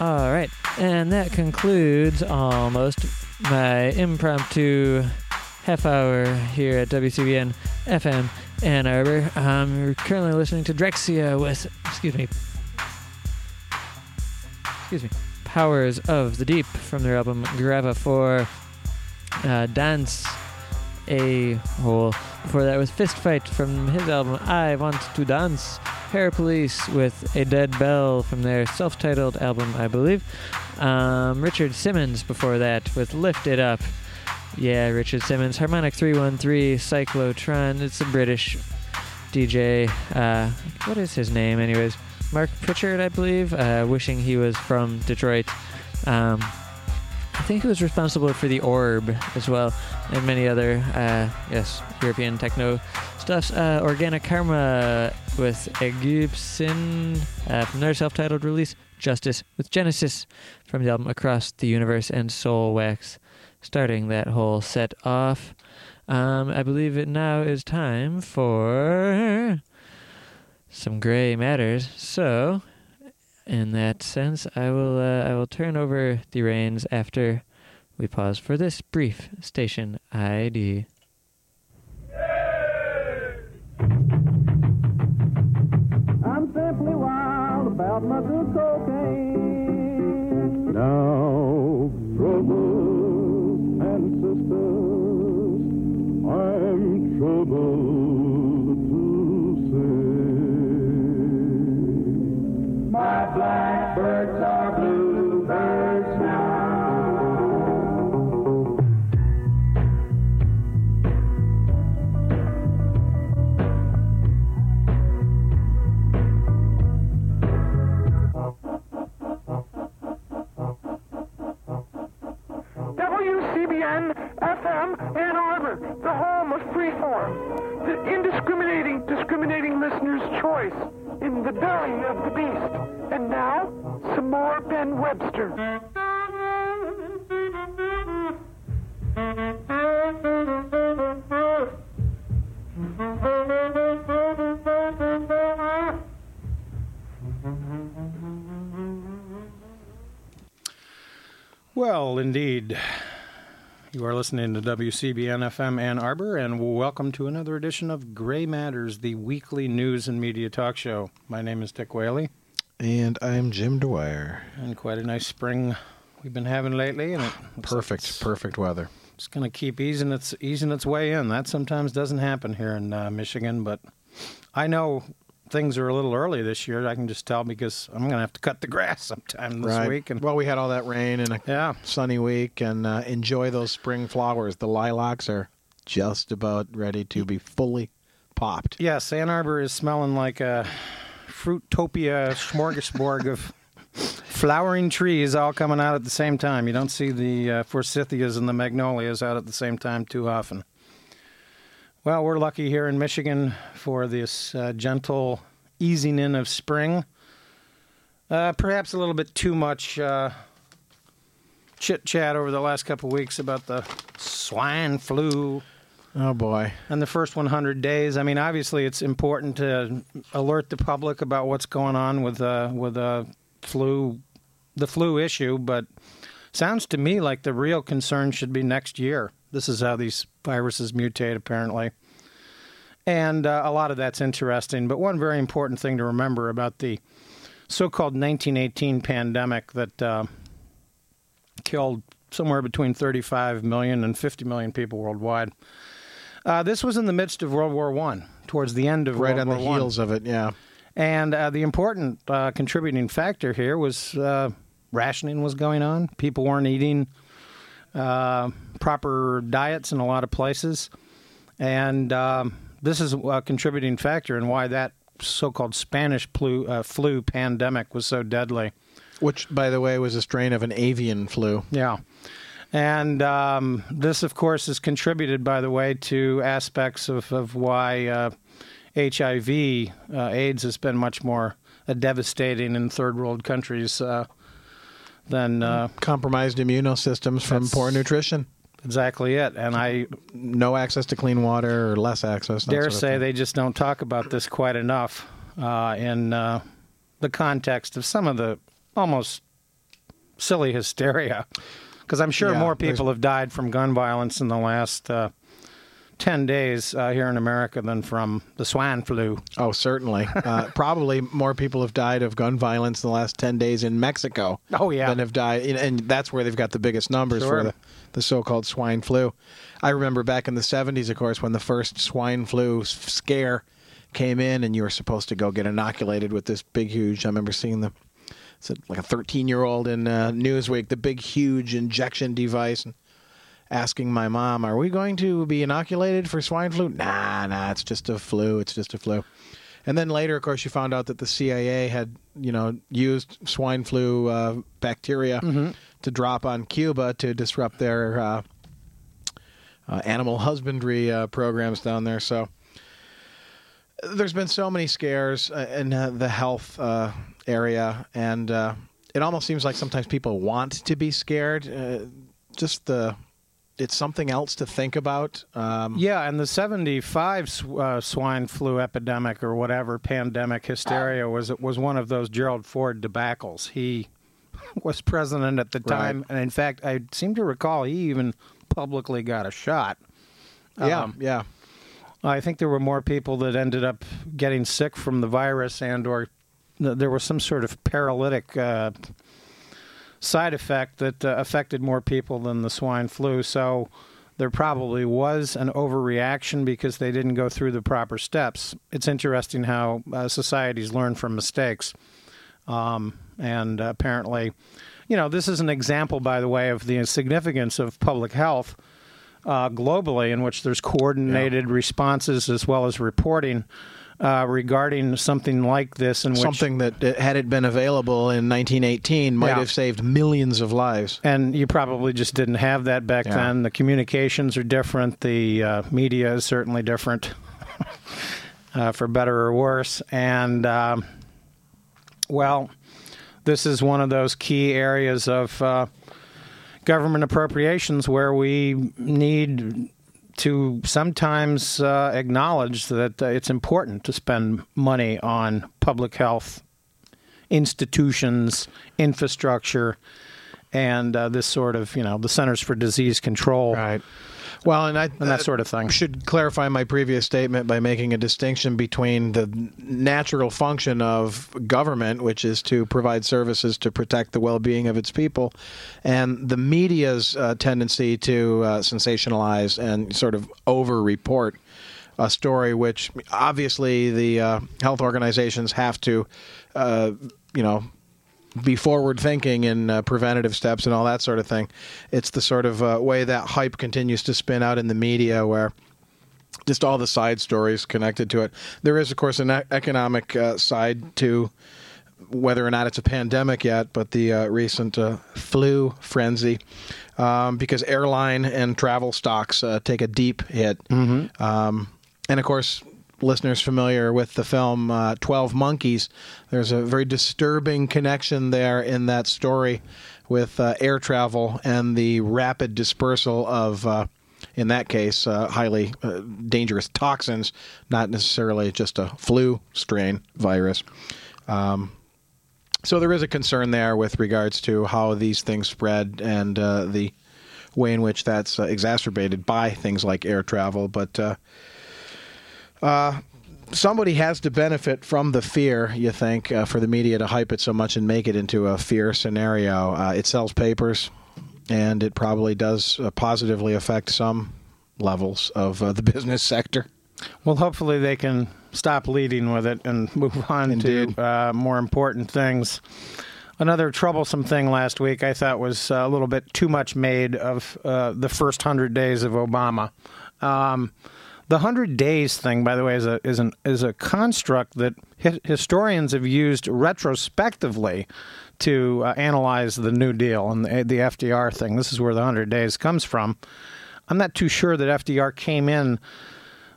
All right. And that concludes almost my impromptu half hour here at WCBN-FM Ann Arbor. You're currently listening to Drexcelia with, excuse me, Powers of the Deep from their album Grava 4, Dance a Hole. Before that was Fistfight from his album I Want to Dance. Parapolice with A Dead Bell from their self-titled album, I believe. Richard Simmons before that with Lift It Up. Yeah, Richard Simmons. Harmonic 313, Cyclotron. It's a British DJ. What is his name anyways? Mark Pritchard, I believe. Wishing he was from Detroit. I think he was responsible for The Orb as well, and many other, European techno stuffs. Organic Karma with Egipsin from their self-titled release. Justice with Genesis from the album Across the Universe, and Soul Wax starting that whole set off. I believe it now is time for some Gray Matters. So, in that sense, I will turn over the reins after we pause for this brief station ID. I'm simply wild about my good cocaine. Now, brothers and sisters, I'm troubled to say. My blackbirds are bluebirds WCBN-FM Ann Arbor, the home of freeform, the discriminating listener's choice in the belly of the beast. And now, some more Ben Webster. Well, indeed. You are listening to WCBN-FM Ann Arbor, and welcome to another edition of Gray Matters, the weekly news and media talk show. My name is Dick Whaley. And I'm Jim Dwyer. And quite a nice spring we've been having lately. And perfect weather. It's going to keep easing its way in. That sometimes doesn't happen here in Michigan, but I know things are a little early this year. I can just tell because I'm going to have to cut the grass sometime this week. And well, we had all that rain and a sunny week, and enjoy those spring flowers. The lilacs are just about ready to be fully popped. Yes, Ann Arbor is smelling like a Fruitopia smorgasbord of flowering trees all coming out at the same time. You don't see the forsythias and the magnolias out at the same time too often. Well, we're lucky here in Michigan for this gentle easing in of spring. Perhaps a little bit too much chit-chat over the last couple of weeks about the swine flu. Oh, boy. And the first 100 days. I mean, obviously, it's important to alert the public about what's going on with the flu issue, but sounds to me like the real concern should be next year. This is how these viruses mutate, apparently. And a lot of that's interesting. But one very important thing to remember about the so-called 1918 pandemic that killed somewhere between 35 million and 50 million people worldwide. This was in the midst of World War I, towards the end of World War I. Right on the heels of it, yeah. And the important contributing factor here was rationing was going on. People weren't eating proper diets in a lot of places, and this is a contributing factor in why that so-called Spanish flu pandemic was so deadly. Which, by the way, was a strain of an avian flu. Yeah. And this, of course, is contributed, by the way, to aspects of why HIV AIDS has been much more devastating in third world countries than compromised immunosystems from poor nutrition. Exactly it. And no access to clean water or less access. Dare say they just don't talk about this quite enough in the context of some of the almost silly hysteria, because I'm sure more people have died from gun violence in the last 10 days here in America than from the swine flu. Oh, certainly. Probably more people have died of gun violence in the last 10 days in Mexico than have died. And that's where they've got the biggest numbers for the so-called swine flu. I remember back in the 70s, of course, when the first swine flu scare came in and you were supposed to go get inoculated with this big, huge, I remember seeing the, it's like a 13-year-old in Newsweek, the big, huge injection device, and asking my mom, are we going to be inoculated for swine flu? Nah, it's just a flu. It's just a flu. And then later, of course, you found out that the CIA had, used swine flu bacteria to drop on Cuba to disrupt their animal husbandry programs down there. So there's been so many scares in the health area, and it almost seems like sometimes people want to be scared. It's something else to think about. And the 75 swine flu epidemic or whatever pandemic hysteria was one of those Gerald Ford debacles. He was president at the time, and in fact, I seem to recall he even publicly got a shot. I think there were more people that ended up getting sick from the virus, and or there was some sort of paralytic side effect that affected more people than the swine flu. So there probably was an overreaction because they didn't go through the proper steps. It's interesting how societies learn from mistakes. And apparently, this is an example, by the way, of the significance of public health globally, in which there's coordinated responses as well as reporting regarding something like this. Something that, had it been available in 1918, might have saved millions of lives. And you probably just didn't have that back then. The communications are different. The media is certainly different, for better or worse. And, this is one of those key areas of government appropriations where we need to sometimes acknowledge that it's important to spend money on public health institutions, infrastructure, and this sort of, the Centers for Disease Control. Right. Well, and that sort of thing. I should clarify my previous statement by making a distinction between the natural function of government, which is to provide services to protect the well-being of its people, and the media's tendency to sensationalize and sort of over-report a story, which obviously the health organizations have to, be forward-thinking and preventative steps and all that sort of thing. It's the sort of way that hype continues to spin out in the media where just all the side stories connected to it. There is, of course, an economic side to whether or not it's a pandemic yet, but the recent flu frenzy, because airline and travel stocks take a deep hit. Mm-hmm. And, of course, listeners familiar with the film 12 Monkeys, there's a very disturbing connection there in that story with air travel and the rapid dispersal of, in that case, highly dangerous toxins, not necessarily just a flu strain virus. So there is a concern there with regards to how these things spread and the way in which that's exacerbated by things like air travel, but somebody has to benefit from the fear, you think, for the media to hype it so much and make it into a fear scenario. It sells papers, and it probably does positively affect some levels of the business sector. Well, hopefully they can stop leading with it and move on to more important things. Another troublesome thing last week I thought was a little bit too much made of the first 100 days of Obama. The 100 days thing, by the way, is a construct that historians have used retrospectively to analyze the New Deal and the FDR thing. This is where the 100 days comes from. I'm not too sure that FDR came in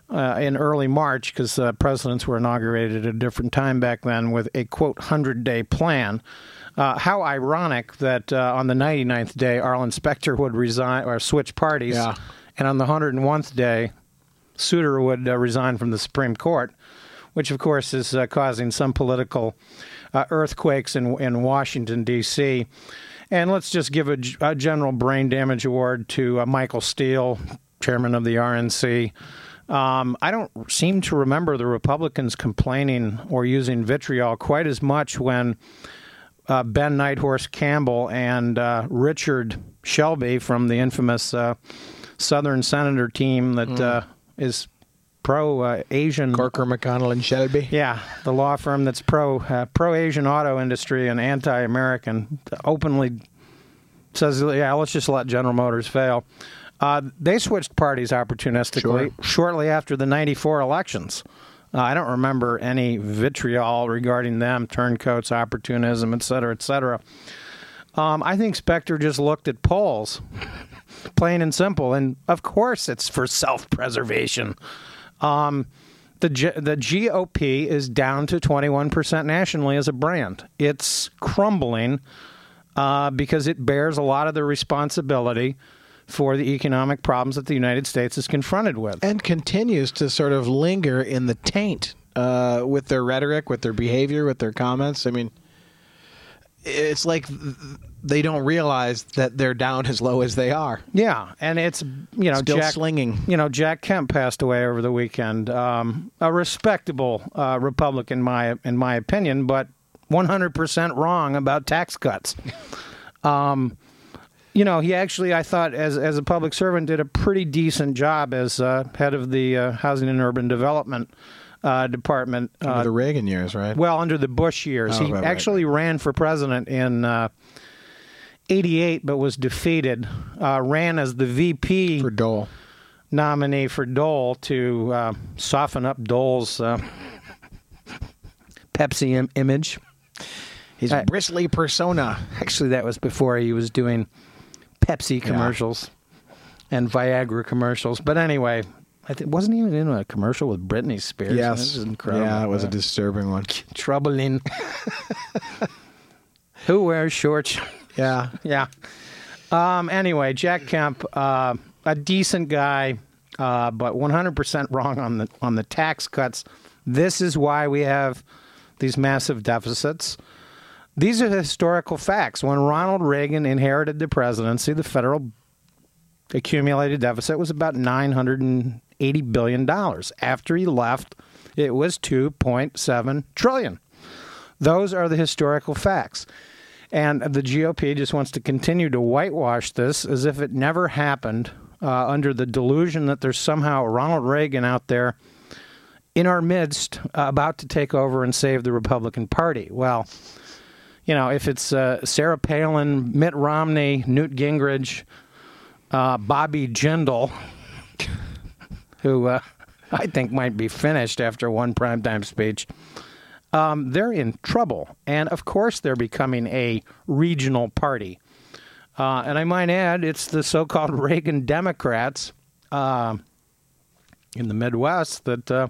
early March because presidents were inaugurated at a different time back then with a, quote, 100-day plan. How ironic that on the 99th day, Arlen Specter would resign or switch parties, and on the 101th day, Souter would resign from the Supreme Court, which, of course, is causing some political earthquakes in Washington, D.C. And let's just give a general brain damage award to Michael Steele, chairman of the RNC. I don't seem to remember the Republicans complaining or using vitriol quite as much when Ben Nighthorse Campbell and Richard Shelby from the infamous Southern Senator team that is pro-Asian. Corker, McConnell, and Shelby. Yeah, the law firm that's pro-Asian auto industry and anti-American openly says, yeah, let's just let General Motors fail. They switched parties opportunistically shortly after the 94 elections. I don't remember any vitriol regarding them, turncoats, opportunism, et cetera, et cetera. I think Specter just looked at polls, plain and simple, and of course it's for self-preservation. The GOP is down to 21% nationally as a brand. It's crumbling because it bears a lot of the responsibility for the economic problems that the United States is confronted with. And continues to sort of linger in the taint with their rhetoric, with their behavior, with their comments. I mean, it's like they don't realize that they're down as low as they are. Yeah, and it's, you know, still slinging. You know, Jack Kemp passed away over the weekend. A respectable Republican, in my opinion, but 100% wrong about tax cuts. You know, he actually, I thought, as a public servant, did a pretty decent job as head of the Housing and Urban Development Department. Under the Reagan years, right? Well, under the Bush years. Oh, he actually ran for president in 88, but was defeated. Ran as the VP for Dole. Nominee for Dole to soften up Dole's Pepsi image. His bristly persona. Actually, that was before he was doing Pepsi commercials and Viagra commercials. But anyway, it wasn't even in a commercial with Britney Spears. Yes. This is incredible. Yeah, it was a disturbing one. Troubling. Who wears shorts? Yeah. Yeah. Anyway, Jack Kemp, a decent guy, but 100% wrong on the tax cuts. This is why we have these massive deficits. These are historical facts. When Ronald Reagan inherited the presidency, the federal accumulated deficit was about $980 billion. After he left, it was $2.7 trillion. Those are the historical facts. And the GOP just wants to continue to whitewash this as if it never happened under the delusion that there's somehow Ronald Reagan out there in our midst about to take over and save the Republican Party. Well, you know, if it's Sarah Palin, Mitt Romney, Newt Gingrich, Bobby Jindal, who I think might be finished after one primetime speech, they're in trouble. And, of course, they're becoming a regional party. And I might add, it's the so-called Reagan Democrats in the Midwest that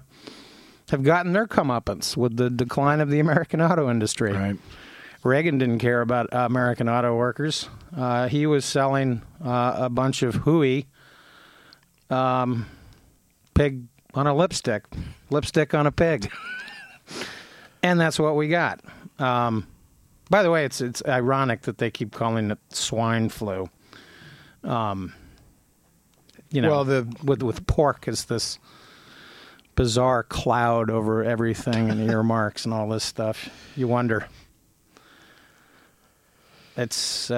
have gotten their comeuppance with the decline of the American auto industry. Right. Reagan didn't care about American auto workers. He was selling a bunch of hooey, pig on a lipstick on a pig. And that's what we got. By the way, it's ironic that they keep calling it swine flu. You know, well, with pork is this bizarre cloud over everything and earmarks and all this stuff. You wonder. It's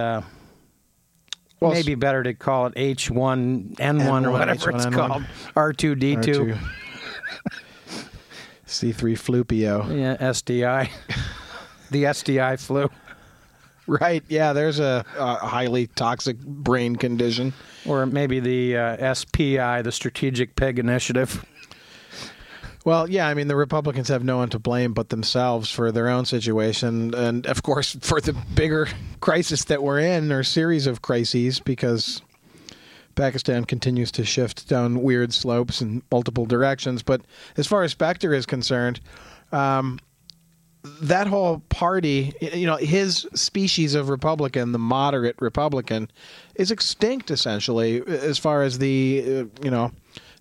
maybe better to call it H1N1 or whatever it's called, R2D2. C3-Flupio. Yeah, SDI. The SDI flu. Right, yeah, there's a highly toxic brain condition. Or maybe the SPI, the Strategic Pig Initiative. Well, yeah, I mean, the Republicans have no one to blame but themselves for their own situation and, of course, for the bigger crisis that we're in, or series of crises, because Pakistan continues to shift down weird slopes in multiple directions. But as far as Specter is concerned, that whole party, you know, his species of Republican, the moderate Republican, is extinct, essentially, as far as the, you know,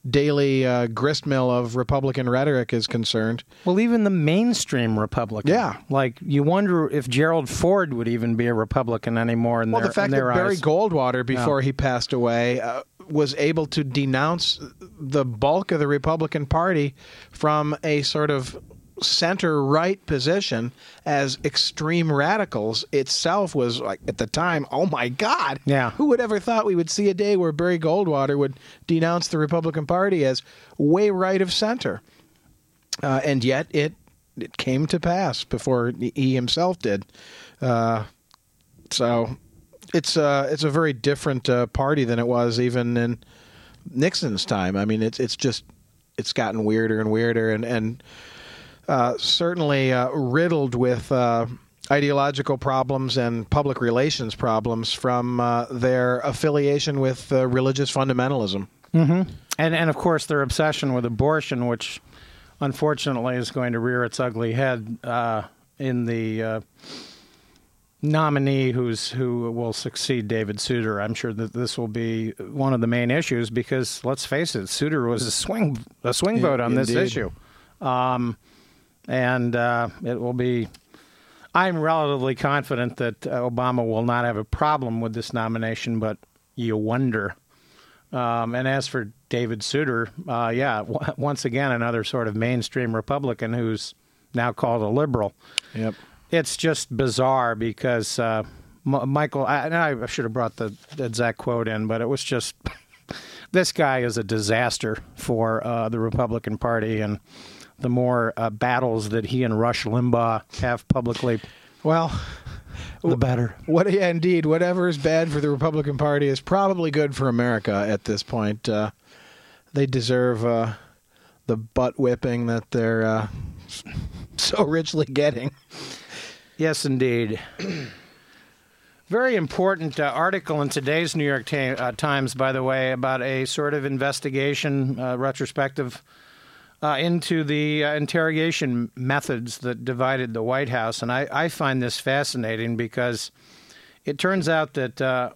daily gristmill of Republican rhetoric is concerned. Well, even the mainstream Republican. Yeah. Like, you wonder if Gerald Ford would even be a Republican anymore in their eyes. Well, the fact that Barry Goldwater, before he passed away, was able to denounce the bulk of the Republican Party from a sort of center-right position as extreme radicals itself was, like, at the time, oh my God, yeah. Who would ever thought we would see a day where Barry Goldwater would denounce the Republican Party as way right of center? And yet it came to pass before he himself did. So it's a very different party than it was even in Nixon's time. I mean, it's gotten weirder and weirder and certainly riddled with ideological problems and public relations problems from their affiliation with religious fundamentalism. Mm-hmm. And, of course, their obsession with abortion, which unfortunately is going to rear its ugly head in the nominee who will succeed David Souter. I'm sure that this will be one of the main issues because, let's face it, Souter was a swing vote on this issue. And it will be, I'm relatively confident that Obama will not have a problem with this nomination, but you wonder. And as for David Souter, once again, another sort of mainstream Republican who's now called a liberal. Yep. It's just bizarre because Michael, I should have brought the exact quote in, but it was just, this guy is a disaster for the Republican Party, and the more battles that he and Rush Limbaugh have publicly, well, the better. Indeed, whatever is bad for the Republican Party is probably good for America at this point. They deserve the butt whipping that they're so richly getting. Yes, indeed. Very important article in today's New York Times, by the way, about a sort of investigation, retrospective, into the interrogation methods that divided the White House. And I find this fascinating because it turns out that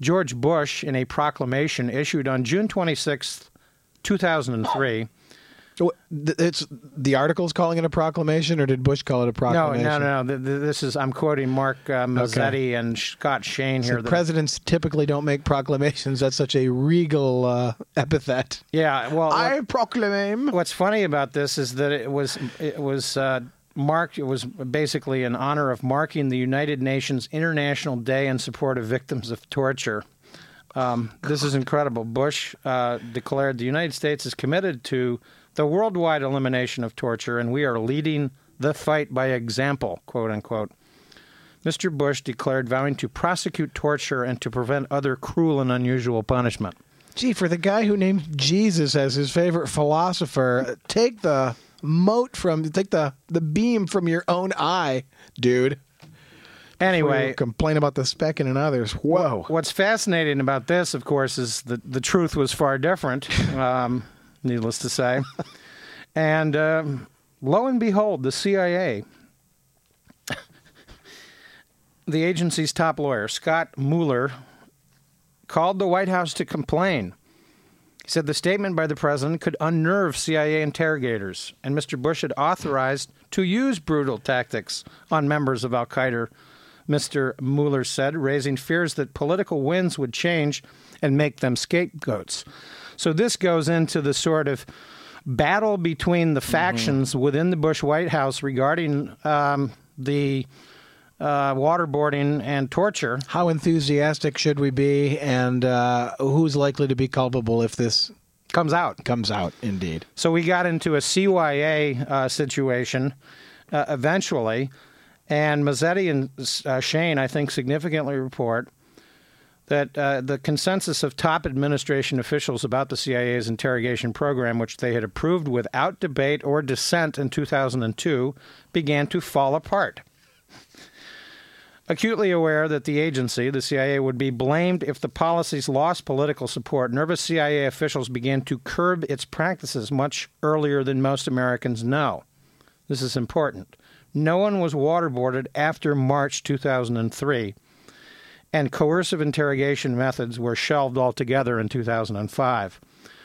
George Bush, in a proclamation issued on June 26, 2003... It's the article's calling it a proclamation, or did Bush call it a proclamation? No. This is, I'm quoting Mark Mazzetti and Scott Shane here. So presidents typically don't make proclamations. That's such a regal epithet. Yeah, well, I proclaim. What's funny about this is that it was marked. It was basically in honor of marking the United Nations International Day in support of victims of torture. This is incredible. Bush declared the United States is committed to the worldwide elimination of torture, and we are leading the fight by example, quote unquote. Mr. Bush declared vowing to prosecute torture and to prevent other cruel and unusual punishment. Gee, for the guy who named Jesus as his favorite philosopher, take the mote from, take the beam from your own eye, dude. Anyway, complain about the speck in another's. Whoa. What's fascinating about this, of course, is that the truth was far different. Needless to say. And lo and behold, the CIA, the agency's top lawyer, Scott Mueller, called the White House to complain. He said the statement by the president could unnerve CIA interrogators, and Mr. Bush had authorized to use brutal tactics on members of al-Qaeda, Mr. Mueller said, raising fears that political winds would change and make them scapegoats. So this goes into the sort of battle between the factions within the Bush White House regarding the waterboarding and torture. How enthusiastic should we be, and who's likely to be culpable if this comes out? Comes out, indeed. So we got into a CYA situation eventually, and Mazzetti and Shane, I think, significantly report that the consensus of top administration officials about the CIA's interrogation program, which they had approved without debate or dissent in 2002, began to fall apart. Acutely aware that the agency, the CIA, would be blamed if the policies lost political support, nervous CIA officials began to curb its practices much earlier than most Americans know. This is important. No one was waterboarded after March 2003. And coercive interrogation methods were shelved altogether in 2005.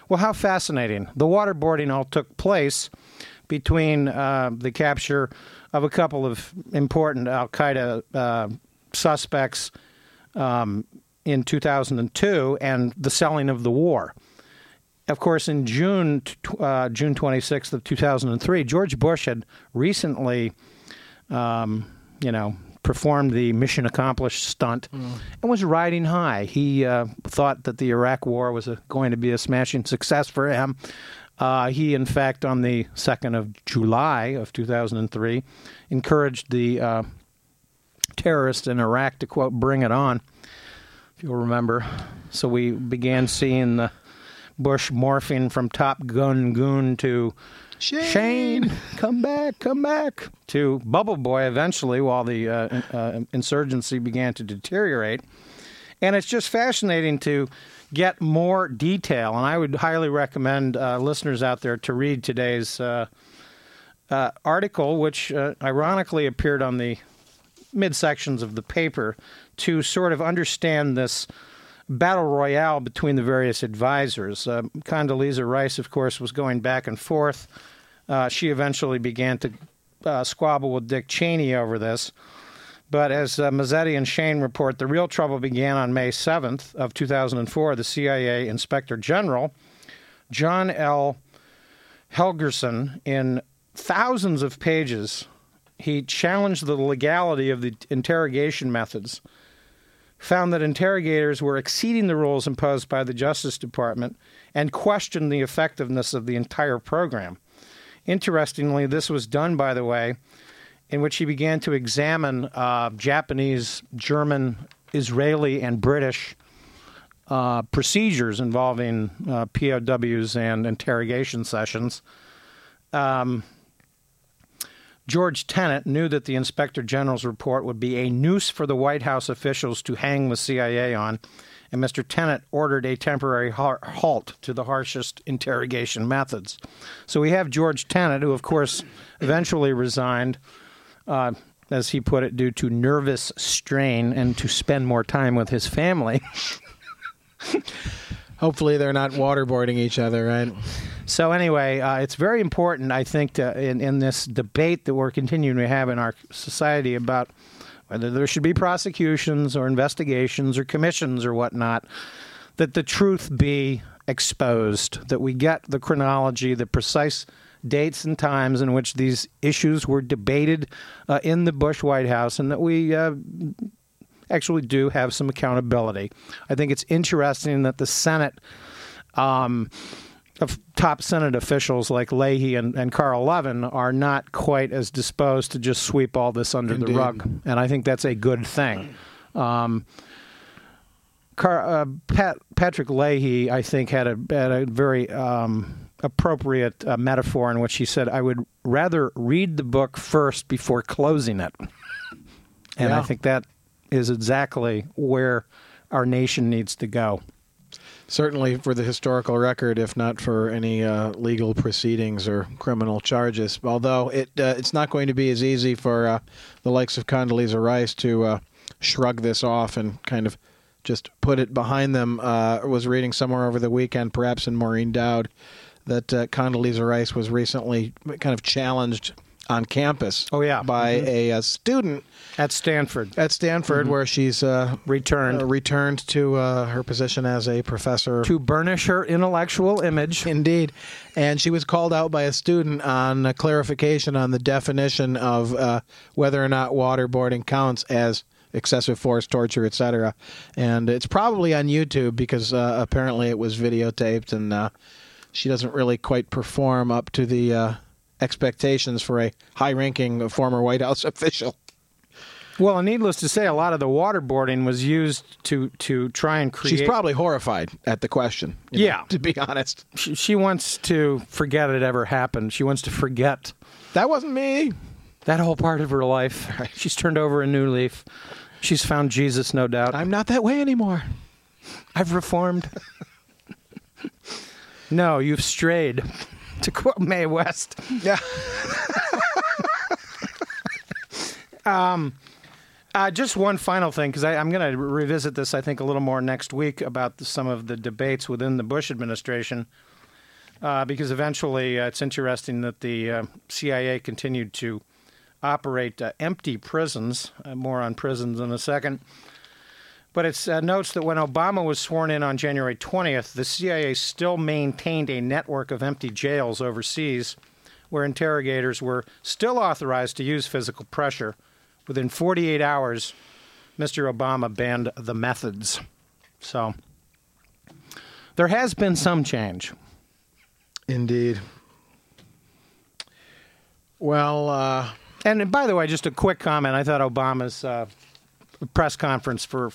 Well, how fascinating. The waterboarding all took place between the capture of a couple of important al-Qaeda suspects in 2002 and the selling of the war. Of course, in June 26th of 2003, George Bush had recently, performed the mission accomplished stunt and was riding high. He thought that the Iraq War was going to be a smashing success for him. He, in fact, on the 2nd of July of 2003, encouraged the terrorists in Iraq to, quote, bring it on, if you'll remember. So we began seeing the Bush morphing from Top Gun goon to Shane, come back, to Bubble Boy eventually while the insurgency began to deteriorate. And it's just fascinating to get more detail. And I would highly recommend listeners out there to read today's article, which ironically appeared on the midsections of the paper, to sort of understand this battle royale between the various advisors. Condoleezza Rice, of course, was going back and forth. She eventually began to squabble with Dick Cheney over this. But as Mazzetti and Shane report, the real trouble began on May 7th of 2004. The CIA Inspector General, John L. Helgerson, in thousands of pages, he challenged the legality of the interrogation methods, found that interrogators were exceeding the rules imposed by the Justice Department, and questioned the effectiveness of the entire program. Interestingly, this was done, by the way, in which he began to examine Japanese, German, Israeli, and British procedures involving POWs and interrogation sessions. George Tenet knew that the Inspector General's report would be a noose for the White House officials to hang the CIA on, and Mr. Tenet ordered a temporary halt to the harshest interrogation methods. So we have George Tenet, who, of course, eventually resigned, as he put it, due to nervous strain and to spend more time with his family. Hopefully they're not waterboarding each other, right? So anyway, it's very important, I think, to, in this debate that we're continuing to have in our society about whether there should be prosecutions or investigations or commissions or whatnot, that the truth be exposed, that we get the chronology, the precise dates and times in which these issues were debated in the Bush White House, and that we actually do have some accountability. I think it's interesting that the Senate of top Senate officials like Leahy and Carl Levin are not quite as disposed to just sweep all this under the rug. And I think that's a good thing. Patrick Leahy, I think, had a very appropriate metaphor in which he said, I would rather read the book first before closing it. And yeah. I think that is exactly where our nation needs to go. Certainly for the historical record, if not for any legal proceedings or criminal charges. Although it's not going to be as easy for the likes of Condoleezza Rice to shrug this off and kind of just put it behind them. I was reading somewhere over the weekend, perhaps in Maureen Dowd, that Condoleezza Rice was recently kind of challenged on campus by a student at Stanford, where she's returned to her position as a professor to burnish her intellectual image. Indeed. And she was called out by a student on a clarification on the definition of whether or not waterboarding counts as excessive force, torture, etc. And it's probably on YouTube because apparently it was videotaped, and she doesn't really quite perform up to the expectations for a high-ranking former White House official. Well, and needless to say, a lot of the waterboarding was used to try and create... She's probably horrified at the question, to be honest. She wants to forget it ever happened. She wants to forget. That wasn't me. That whole part of her life. She's turned over a new leaf. She's found Jesus, no doubt. I'm not that way anymore. I've reformed. No, you've strayed. To quote Mae West. Yeah. Just one final thing, because I'm going to revisit this, I think, a little more next week about some of the debates within the Bush administration. because eventually it's interesting that the CIA continued to operate empty prisons. More on prisons in a second. But it notes that when Obama was sworn in on January 20th, the CIA still maintained a network of empty jails overseas where interrogators were still authorized to use physical pressure. Within 48 hours, Mr. Obama banned the methods. So there has been some change. Indeed. Well, and by the way, just a quick comment. I thought Obama's press conference for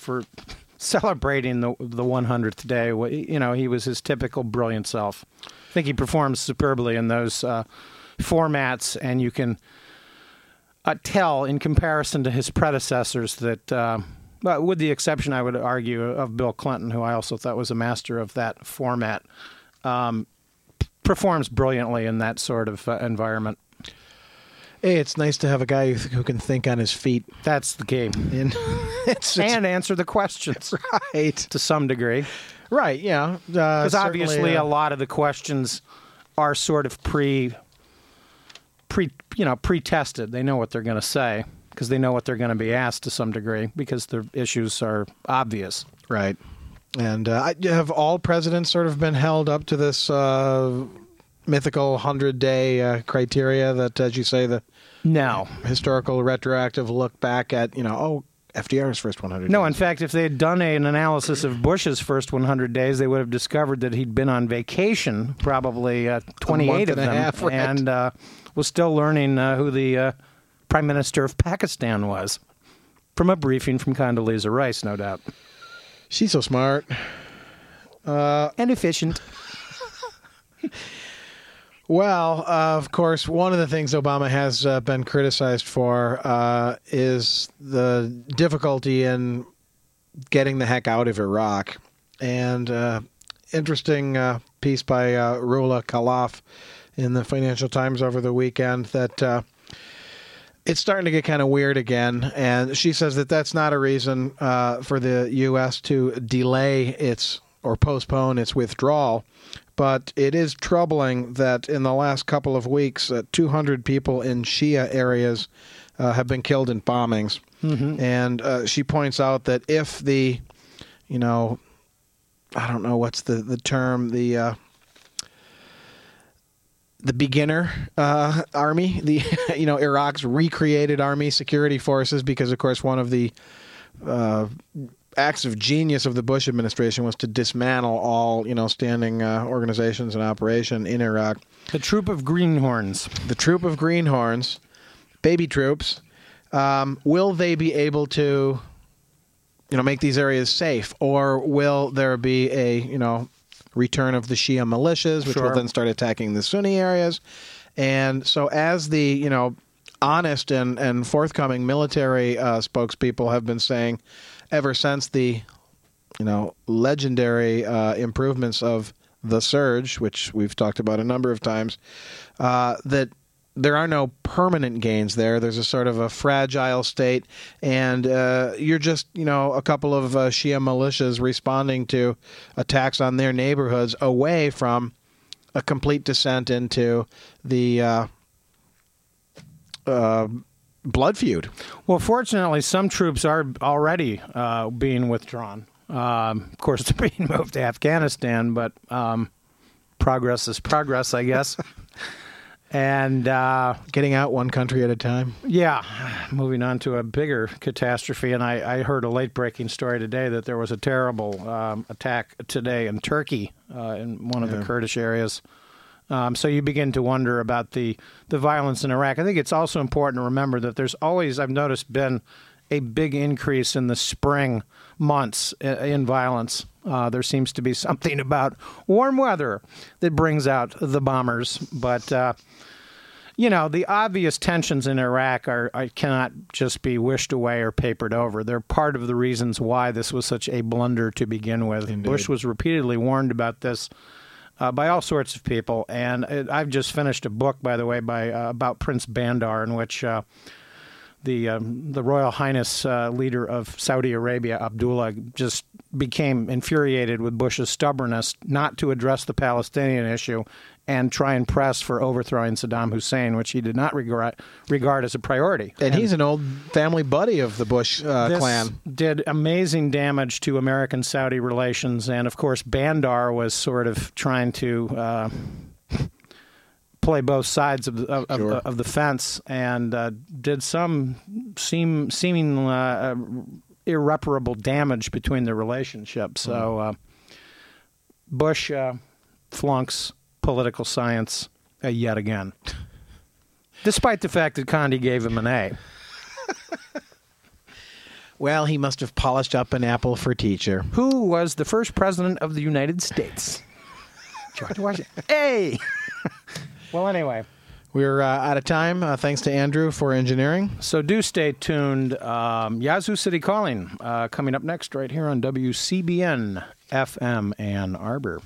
celebrating the 100th day, you know, he was his typical brilliant self. I think he performs superbly in those formats, and you can tell in comparison to his predecessors that, with the exception, I would argue, of Bill Clinton, who I also thought was a master of that format, performs brilliantly in that sort of environment. Hey, it's nice to have a guy who can think on his feet. That's the game. And, and answer the questions. Right. To some degree. Right, yeah. Because obviously a lot of the questions are sort of pre-tested. They know what they're going to say because they know what they're going to be asked to some degree because the issues are obvious. Right. And have all presidents sort of been held up to this mythical 100-day criteria that, as you say, the historical retroactive look back at, you know, FDR's first 100 days. No, in fact, if they had done an analysis of Bush's first 100 days, they would have discovered that he'd been on vacation, probably 28 of them, half, right? And was still learning who the Prime Minister of Pakistan was from a briefing from Condoleezza Rice, no doubt. She's so smart. And efficient. Well, of course, one of the things Obama has been criticized for is the difficulty in getting the heck out of Iraq. And interesting piece by Rula Khalaf in the Financial Times over the weekend that it's starting to get kind of weird again. And she says that that's not a reason for the U.S. to delay its or postpone its withdrawal. But it is troubling that in the last couple of weeks, 200 people in Shia areas have been killed in bombings. Mm-hmm. And she points out that if the, you know, I don't know what's the term, the beginner army, the, you know, Iraq's recreated army security forces, because, of course, one of the acts of genius of the Bush administration was to dismantle all, you know, standing organizations in operation in Iraq. The troop of greenhorns. The troop of greenhorns, baby troops. Will they be able to, you know, make these areas safe, or will there be a, you know, return of the Shia militias, which will then start attacking the Sunni areas? And so as the, you know, honest and forthcoming military spokespeople have been saying, ever since the, you know, legendary improvements of the surge, which we've talked about a number of times, that there are no permanent gains there. There's a sort of a fragile state, and you're just, you know, a couple of Shia militias responding to attacks on their neighborhoods away from a complete descent into the blood feud. Well, fortunately, some troops are already being withdrawn. Of course, they're being moved to Afghanistan, but progress is progress, I guess. And getting out one country at a time. Yeah. Moving on to a bigger catastrophe. And I heard a late-breaking story today that there was a terrible attack today in Turkey, in one of the Kurdish areas. So you begin to wonder about the violence in Iraq. I think it's also important to remember that there's always, I've noticed, been a big increase in the spring months in violence. There seems to be something about warm weather that brings out the bombers. But, you know, the obvious tensions in Iraq cannot just be wished away or papered over. They're part of the reasons why this was such a blunder to begin with. Indeed. Bush was repeatedly warned about this by all sorts of people, and I've just finished a book, by the way, about Prince Bandar, in which the Royal Highness leader of Saudi Arabia, Abdullah, just became infuriated with Bush's stubbornness not to address the Palestinian issue and try and press for overthrowing Saddam Hussein, which he did not regard as a priority. And he's an old family buddy of the Bush clan. Did amazing damage to American-Saudi relations. And, of course, Bandar was sort of trying to play both sides of the fence and did some seeming irreparable damage between their relationships. So Bush flunks political science yet again, despite the fact that Condi gave him an A. Well, he must have polished up an apple for teacher. Who was the first president of the United States? George Washington. A! Well, anyway. We're out of time. Thanks to Andrew for engineering. So do stay tuned. Yazoo City Calling coming up next right here on WCBN-FM Ann Arbor.